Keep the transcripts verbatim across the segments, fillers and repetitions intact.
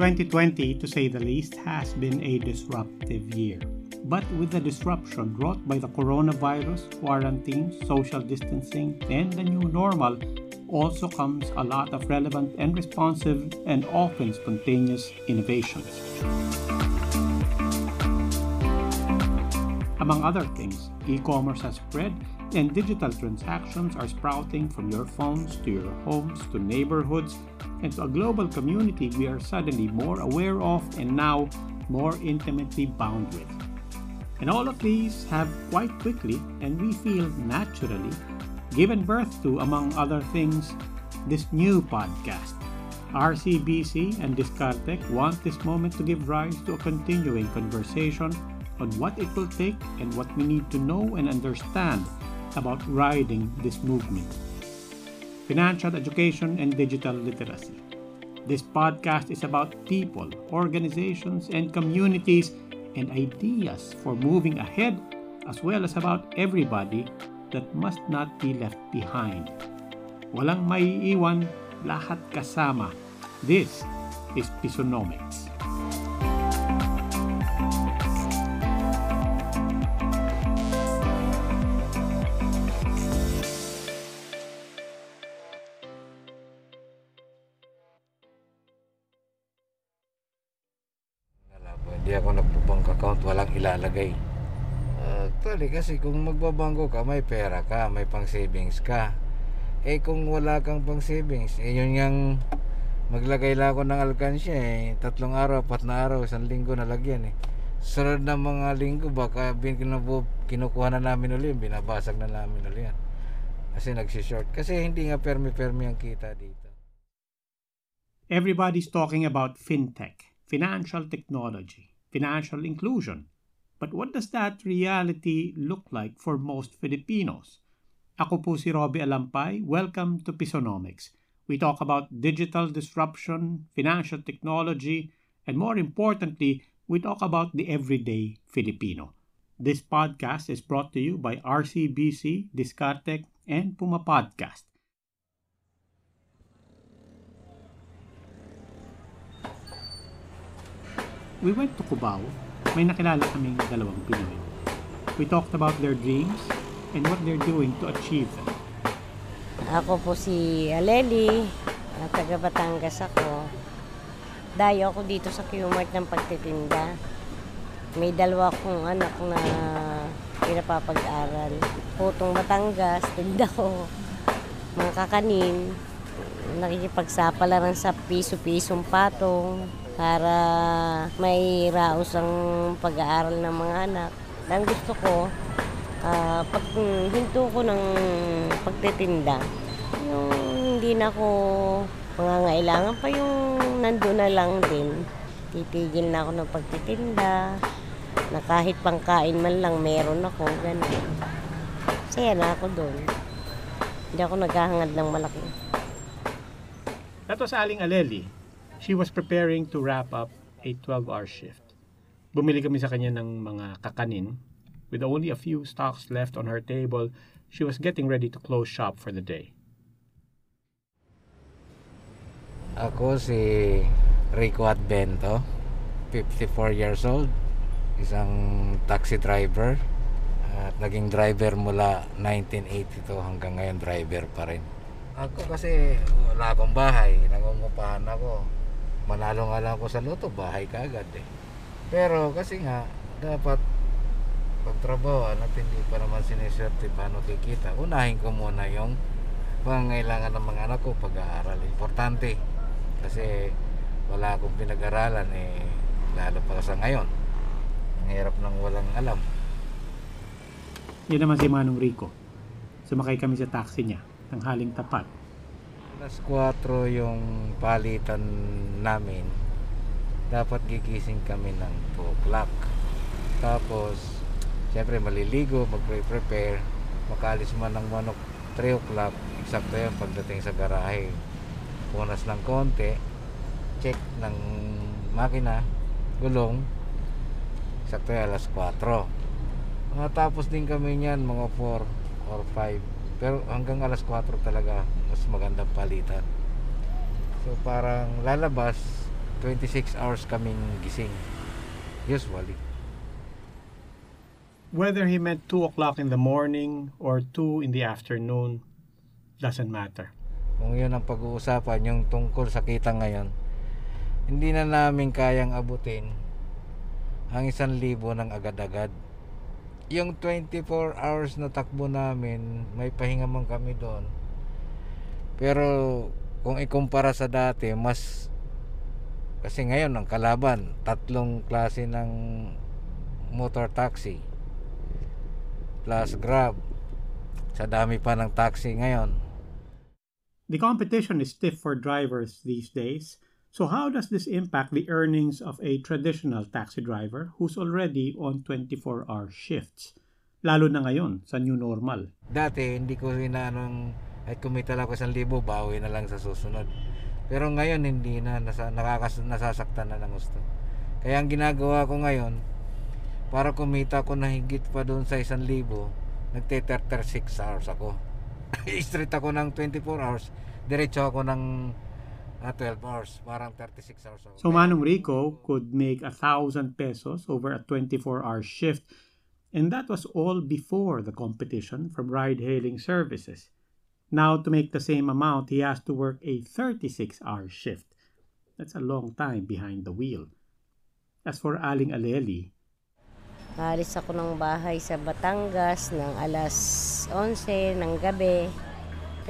twenty twenty, to say the least, has been a disruptive year. But with the disruption brought by the coronavirus, quarantine, social distancing, and the new normal, also comes a lot of relevant and responsive and often spontaneous innovations. Among other things, e-commerce has spread and digital transactions are sprouting from your phones to your homes to neighborhoods and to a global community we are suddenly more aware of and now more intimately bound with. And all of these have quite quickly, and we feel naturally, given birth to, among other things, this new podcast. R C B C and DiskarTech want this moment to give rise to a continuing conversation on what it will take and what we need to know and understand about riding this movement. Financial education and digital literacy. This podcast is about people, organizations, and communities and ideas for moving ahead, as well as about everybody that must not be left behind. Walang maiiwan, lahat kasama. This is Pisonomics. Hindi ako nagpo-bank account, walang ilalagay. Actually, kasi kung magbabangko ka, may pera ka, may pang-savings ka. Eh kung wala kang pang-savings, eh yun yung maglagay lang ako ng alkansya eh. Tatlong araw, apat na araw, isang linggo nalagyan eh. Sunod na mga linggo, baka bin, kinu- kinukuha na namin ulit, binabasag na namin ulit yan. Kasi nagsishort. Kasi hindi nga permi-permi ang kita dito. Everybody's talking about fintech, financial technology, financial inclusion. But what does that reality look like for most Filipinos? Ako po si Robbie Alampay. Welcome to Pisonomics. We talk about digital disruption, financial technology, and more importantly, we talk about the everyday Filipino. This podcast is brought to you by R C B C, DiskarTech, and Puma Podcast. We went to Cubao. May nakilala kaming dalawang Pinoy. We talked about their dreams and what they're doing to achieve them. Ako po si Aleli, taga Batangas ako. Dayo ako dito sa Q-Mart ng pagtitinda. May dalawa kong anak na pinapapag-aral. Putong Batangas, tinda ko. Mga kakanin, nakikipagsapalaran sa piso-pisong patong. Para may raos ang pag-aaral ng mga anak. Ang gusto ko, uh, pag hinto ko ng pagtitinda, yung hindi na ako mangangailangan pa yung nandun na lang din. Titigil na ako ng pagtitinda, na kahit pangkain man lang meron ako, ganun. Saya na ako doon. Hindi ako naghahangad ng malaki. That was Aling Aleli. She was preparing to wrap up a twelve-hour shift. Bumili kami sa kanya ng mga kakanin. With only a few stocks left on her table, she was getting ready to close shop for the day. Ako si Rico Advento, fifty-four years old, isang taxi driver. At naging driver mula nineteen eighty-two hanggang ngayon driver pa rin. Ako kasi wala akong bahay, nangungupahan ako. Manalo nga lang ako sa loto, bahay ka agad eh. Pero kasi nga, dapat pagtrabaho at hindi pa naman siniswerte paano kikita. Unahin ko muna yung pangailangan ng mga anak ko, pag-aaral. Importante kasi wala akong pinag-aralan eh, lalo pa sa ngayon. Ang hirap ng walang alam. Yan naman si Manong Rico. Sumakay kami sa taxi niya, tanghaling tapat. Alas kwatro yung palitan namin. Dapat gigising kami ng two o'clock. Tapos, siyempre maliligo, magpre-prepare. Makalis man ng manok three o'clock. Eksakto yun pagdating sa garahe. Punas ng konti. Check ng makina, gulong. Eksakto yun alas four. Matapos din kami niyan mga four or five. Pero hanggang alas four talaga mas magandang palitan. So parang lalabas, twenty-six hours kaming gising. Usually. Whether he meant two o'clock in the morning or two in the afternoon, doesn't matter. Kung yun ang pag-uusapan, yung tungkol sa kita ngayon, hindi na namin kayang abutin ang isang libo ng agad-agad. Yung twenty-four hours na takbo namin, may pahinga man kami doon. Pero kung ikumpara sa dati, mas... Kasi ngayon ang kalaban, tatlong klase ng motor taxi plus Grab. Sa dami pa ng taxi ngayon. The competition is stiff for drivers these days. So how does this impact the earnings of a traditional taxi driver who's already on twenty-four hour shifts? Lalo na ngayon sa new normal. Dati hindi ko inaanong at kumita lang ako one thousand, bawi na lang sa susunod. Pero ngayon hindi na, nasa, nakakas, nasasaktan na ng gusto. Kaya ang ginagawa ko ngayon, para kumita ko na higit pa doon sa isang libo, nagte-thirty-six hours ako. Straight ako ng twenty-four hours, diretso ako ng uh, twelve hours, parang thirty-six hours ako. So Manong Rico could make a thousand pesos over a twenty-four hour shift. And that was all before the competition from ride-hailing services. Now, to make the same amount, he has to work a thirty-six hour shift. That's a long time behind the wheel. As for Aling Aleli, alis ako ng bahay sa Batangas ng alas eleven ng gabi.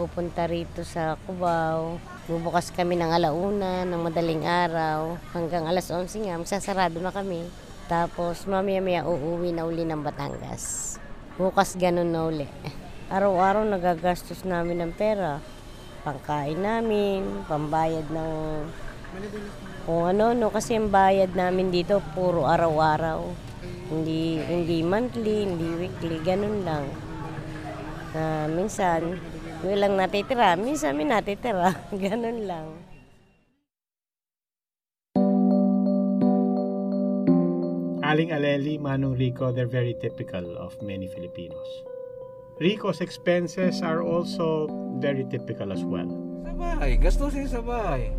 Pupunta rito sa Cubao. Bubukas kami ng alauna ng madaling araw. Hanggang alas eleven nga, magsasarado na kami. Tapos mamaya-maya uuwi na uli ng Batangas. Bukas ganun na uli. Araw-araw nagagastos namin ng pera. Pangkain namin, pambayad ng... Kung ano, no, kasi ang bayad namin dito puro araw-araw. Hindi hindi monthly, hindi weekly, ganun lang. Uh, minsan, doon lang natitira. Minsan, may natitira. Ganun lang. Aling Aleli, Manong Rico, they're very typical of many Filipinos. Rico's expenses are also very typical as well. Sa bahay, gastusin sa bahay.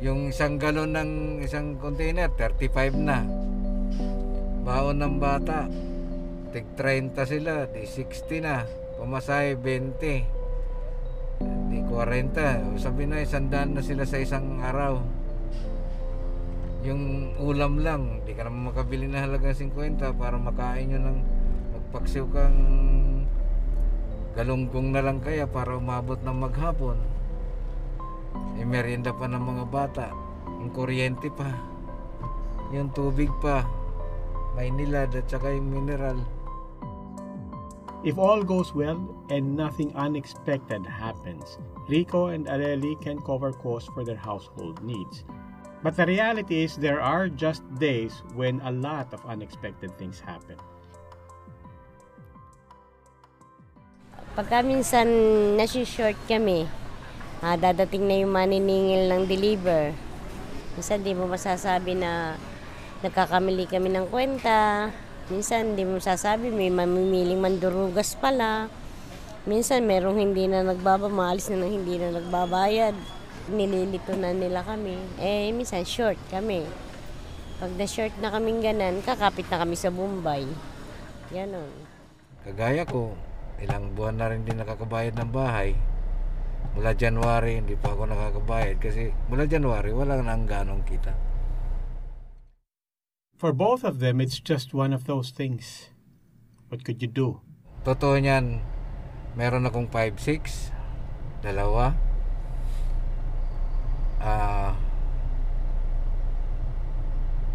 Yung isang galon ng isang container, thirty-five na. Baon ng bata, tig-thirty sila, di sixty na. Pamasahe, twenty. Di forty. Sabi na, isandaan na sila sa isang araw. Yung ulam lang, di ka naman makabili na halagang fifty para makain yun ng magpaksiw kang... Galunggong na lang kaya para umabot ng maghapon. E merienda pa ng mga bata. Yung kuryente pa. Yung tubig pa. May nilad at saka yung mineral. If all goes well and nothing unexpected happens, Rico and Aleli can cover costs for their household needs. But the reality is there are just days when a lot of unexpected things happen. Pagka minsan nasi-short kami, ah, dadating na yung maniningil ng deliver. Minsan di mo masasabi na nagkakamili kami ng kwenta. Minsan di mo masasabi may mamimiling mandurugas pala. Minsan merong hindi na nagbaba, maalis na nang hindi na nagbabayad. Nililito na nila kami. Eh, minsan short kami. Pag na-short na kaming ganan, kakapit na kami sa Bombay. Ganon. Kagaya ko. Ilang buwan na rin din nakakabayad ng bahay. Mula January, hindi pa ako nakakabayad kasi mula January, wala na ang ganong kita. For both of them, it's just one of those things. What could you do? Totoo niyan, meron akong five six, dalawa. Uh,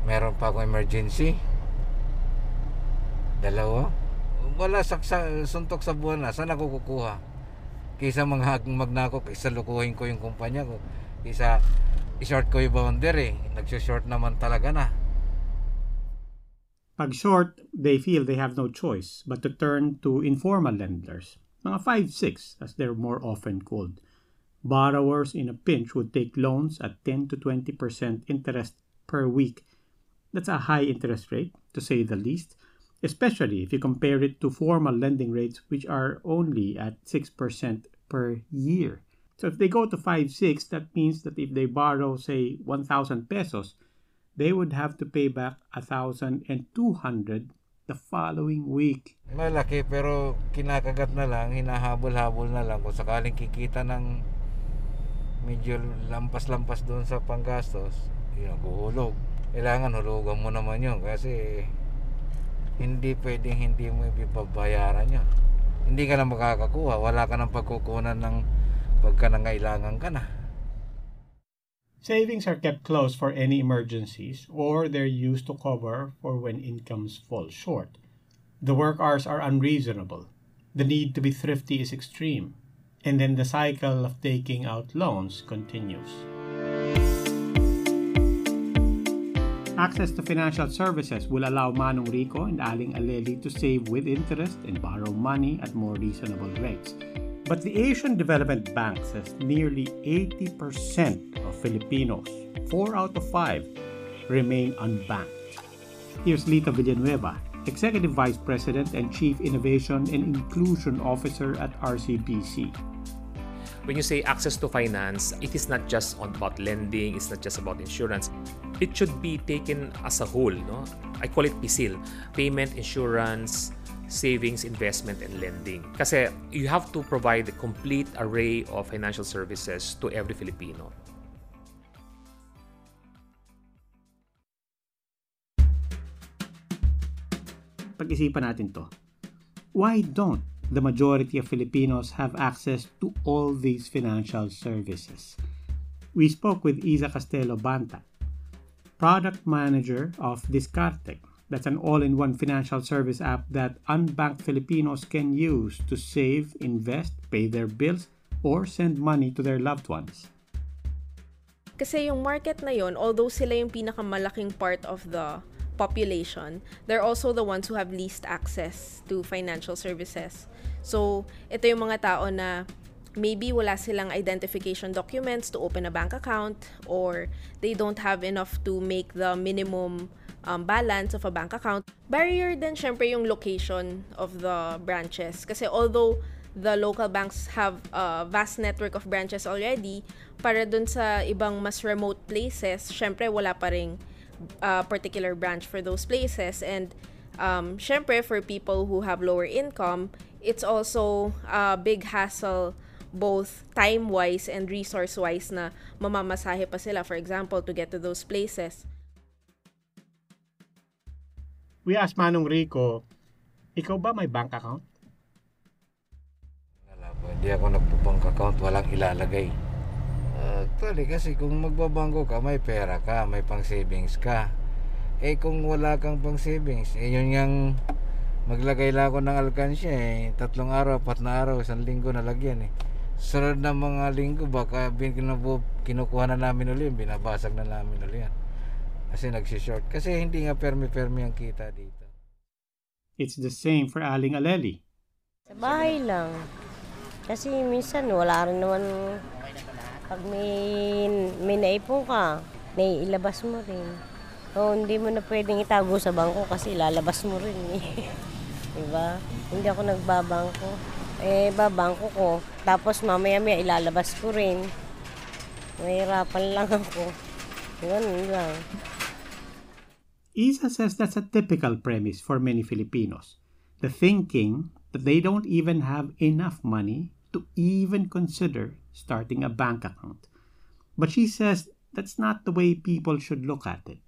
meron pa akong emergency, dalawa. wala saksa, suntok sa buwan na. Saan ako kukuha? Kaysa mga magnakok, kaysa lukuhin ko yung kumpanya ko, kaysa i-short ko yung boundary. Nagsushort naman talaga na. Pag short, they feel they have no choice but to turn to informal lenders. Mga five six, as they're more often called. Borrowers in a pinch would take loans at ten to twenty percent interest per week. That's a high interest rate, to say the least, especially if you compare it to formal lending rates, which are only at six percent per year. So if they go to five six, that means that if they borrow, say, one thousand pesos, they would have to pay back one thousand two hundred the following week. Malaki pero kinakagat na lang, hinahabol-habol na lang. Kung sakaling kikita ng medyo lampas-lampas doon sa panggastos, yun, guhulog. Kailangan hulugan mo naman yun kasi hindi pwedeng hindi mo ipabayaran yun. Hindi ka na makakakuha, wala ka ng pagkukunan ng pagka nangailangan ka na. Savings are kept close for any emergencies or they're used to cover for when incomes fall short. The work hours are unreasonable. The need to be thrifty is extreme. And then the cycle of taking out loans continues. Access to financial services will allow Manong Rico and Aling Aleli to save with interest and borrow money at more reasonable rates. But the Asian Development Bank says nearly eighty percent of Filipinos, four out of five, remain unbanked. Here's Lita Villanueva, Executive Vice President and Chief Innovation and Inclusion Officer at R C B C. When you say access to finance, it is not just about lending, it's not just about insurance. It should be taken as a whole, no? I call it P I S I L, payment, insurance, savings, investment, and lending. Kasi you have to provide a complete array of financial services to every Filipino. Pag-isipan natin to. Why don't the majority of Filipinos have access to all these financial services? We spoke with Isa Castelo Banta, Product Manager of DiskarTech. That's an all-in-one financial service app that unbanked Filipinos can use to save, invest, pay their bills, or send money to their loved ones. Kasi yung market na yon, although sila yung pinakamalaking part of the population, they're also the ones who have least access to financial services. So, ito yung mga tao na maybe wala silang identification documents to open a bank account or they don't have enough to make the minimum um, balance of a bank account. Barrier din syempre yung location of the branches kasi although the local banks have a vast network of branches already, para dun sa ibang mas remote places, syempre wala pa ring uh, particular branch for those places and um, syempre for people who have lower income, it's also a big hassle both time-wise and resource-wise na mamamasahe pa sila, for example, to get to those places. We asked Manong Rico, ikaw ba may bank account? Hindi ako nagpo-bank account, walang ilalagay. Uh, actually, kasi kung magbabangko ka, may pera ka, may pang-savings ka. Eh kung wala kang pang-savings, eh yun yung maglagay lang ako ng alkansya eh. Tatlong araw, apat na araw, isang linggo na lagyan eh. Sunod na mga linggo, baka kinukuha na namin ulit, binabasag na namin ulit. Kasi nagsishort. Kasi hindi nga permi-permi ang kita dito. It's the same for Aling Aleli. Sa bahay lang. Kasi minsan wala rin naman pag may, may naipong ka, naiilabas mo rin. O hindi mo na pwedeng itago sa bangko kasi ilalabas mo rin eh. Diba? Hindi ako nagbabangko. Eh, babangko ko. Tapos mamaya-maya ilalabas ko rin. Mahirapan lang ako. Ganun lang. Isa says that's a typical premise for many Filipinos. The thinking that they don't even have enough money to even consider starting a bank account. But she says that's not the way people should look at it.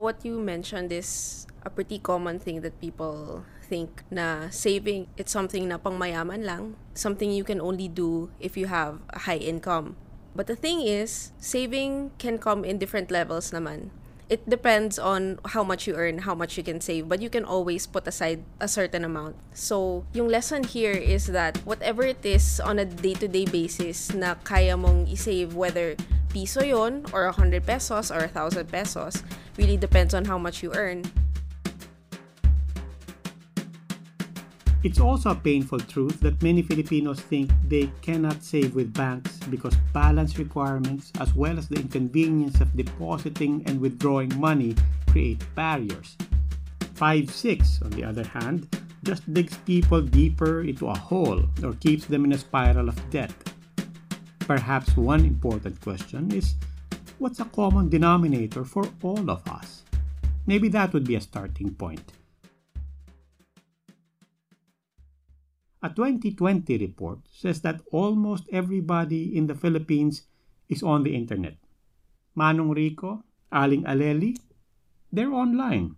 What you mentioned is a pretty common thing that people think na saving, it's something na pangmayaman lang, something you can only do if you have a high income. But the thing is, saving can come in different levels naman. it depends on how much you earn, how much you can save, but you can always put aside a certain amount. So, yung lesson here is that whatever it is on a day-to-day basis na kaya mong isave, whether piso yon or one hundred pesos or one thousand pesos, really depends on how much you earn. It's also a painful truth that many Filipinos think they cannot save with banks because balance requirements as well as the inconvenience of depositing and withdrawing money create barriers. five six, on the other hand, just digs people deeper into a hole or keeps them in a spiral of debt. Perhaps one important question is, what's a common denominator for all of us? Maybe that would be a starting point. A twenty twenty report says that almost everybody in the Philippines is on the internet. Manong Rico, Aling Aleli, they're online.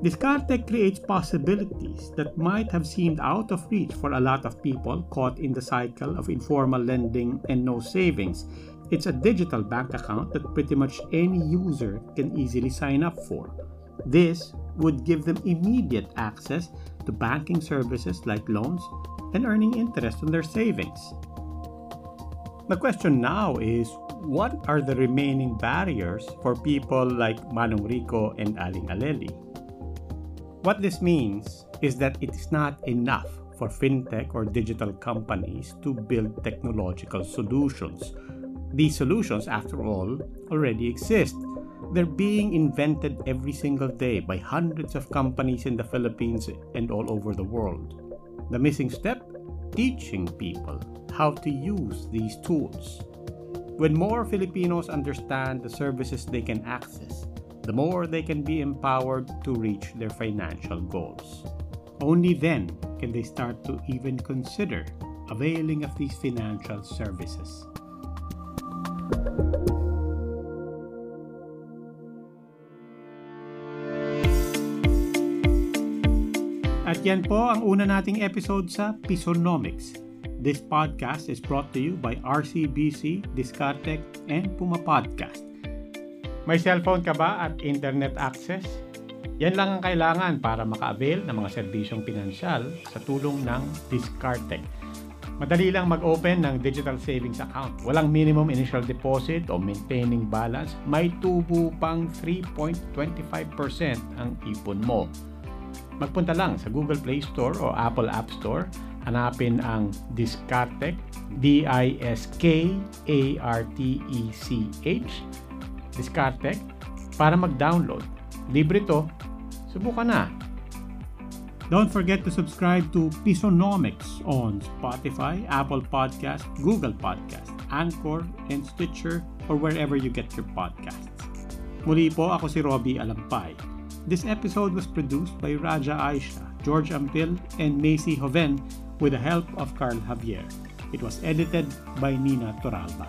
DiskarTech creates possibilities that might have seemed out of reach for a lot of people caught in the cycle of informal lending and no savings. It's a digital bank account that pretty much any user can easily sign up for. This would give them immediate access to banking services like loans and earning interest on their savings. The question now is, what are the remaining barriers for people like Manong Rico and Aling Aleli? What this means is that it is not enough for fintech or digital companies to build technological solutions. These solutions, after all, already exist. They're being invented every single day by hundreds of companies in the Philippines and all over the world. The missing step? Teaching people how to use these tools. When more Filipinos understand the services they can access, the more they can be empowered to reach their financial goals. Only then can they start to even consider availing of these financial services. At yan po ang una nating episode sa Pisonomics. This podcast is brought to you by R C B C, DiskarTech, and Puma Podcast. May cellphone ka ba at internet access? Yan lang ang kailangan para maka-avail ng mga serbisyong pinansyal sa tulong ng DiskarTech. Madali lang mag-open ng digital savings account. Walang minimum initial deposit o maintaining balance. May tubo pang three point two five percent ang ipon mo. Magpunta lang sa Google Play Store o Apple App Store, hanapin ang DiskarTech, D I S K A R T E C H, DiskarTech, para mag-download. Libre to, subukan na! Don't forget to subscribe to Pisonomics on Spotify, Apple Podcast, Google Podcast, Anchor, and Stitcher, or wherever you get your podcasts. Muli po, ako si Robbie Alampay. This episode was produced by Raja Aisha, George Ampil, and Macy Hoven with the help of Carl Javier. It was edited by Nina Toralba.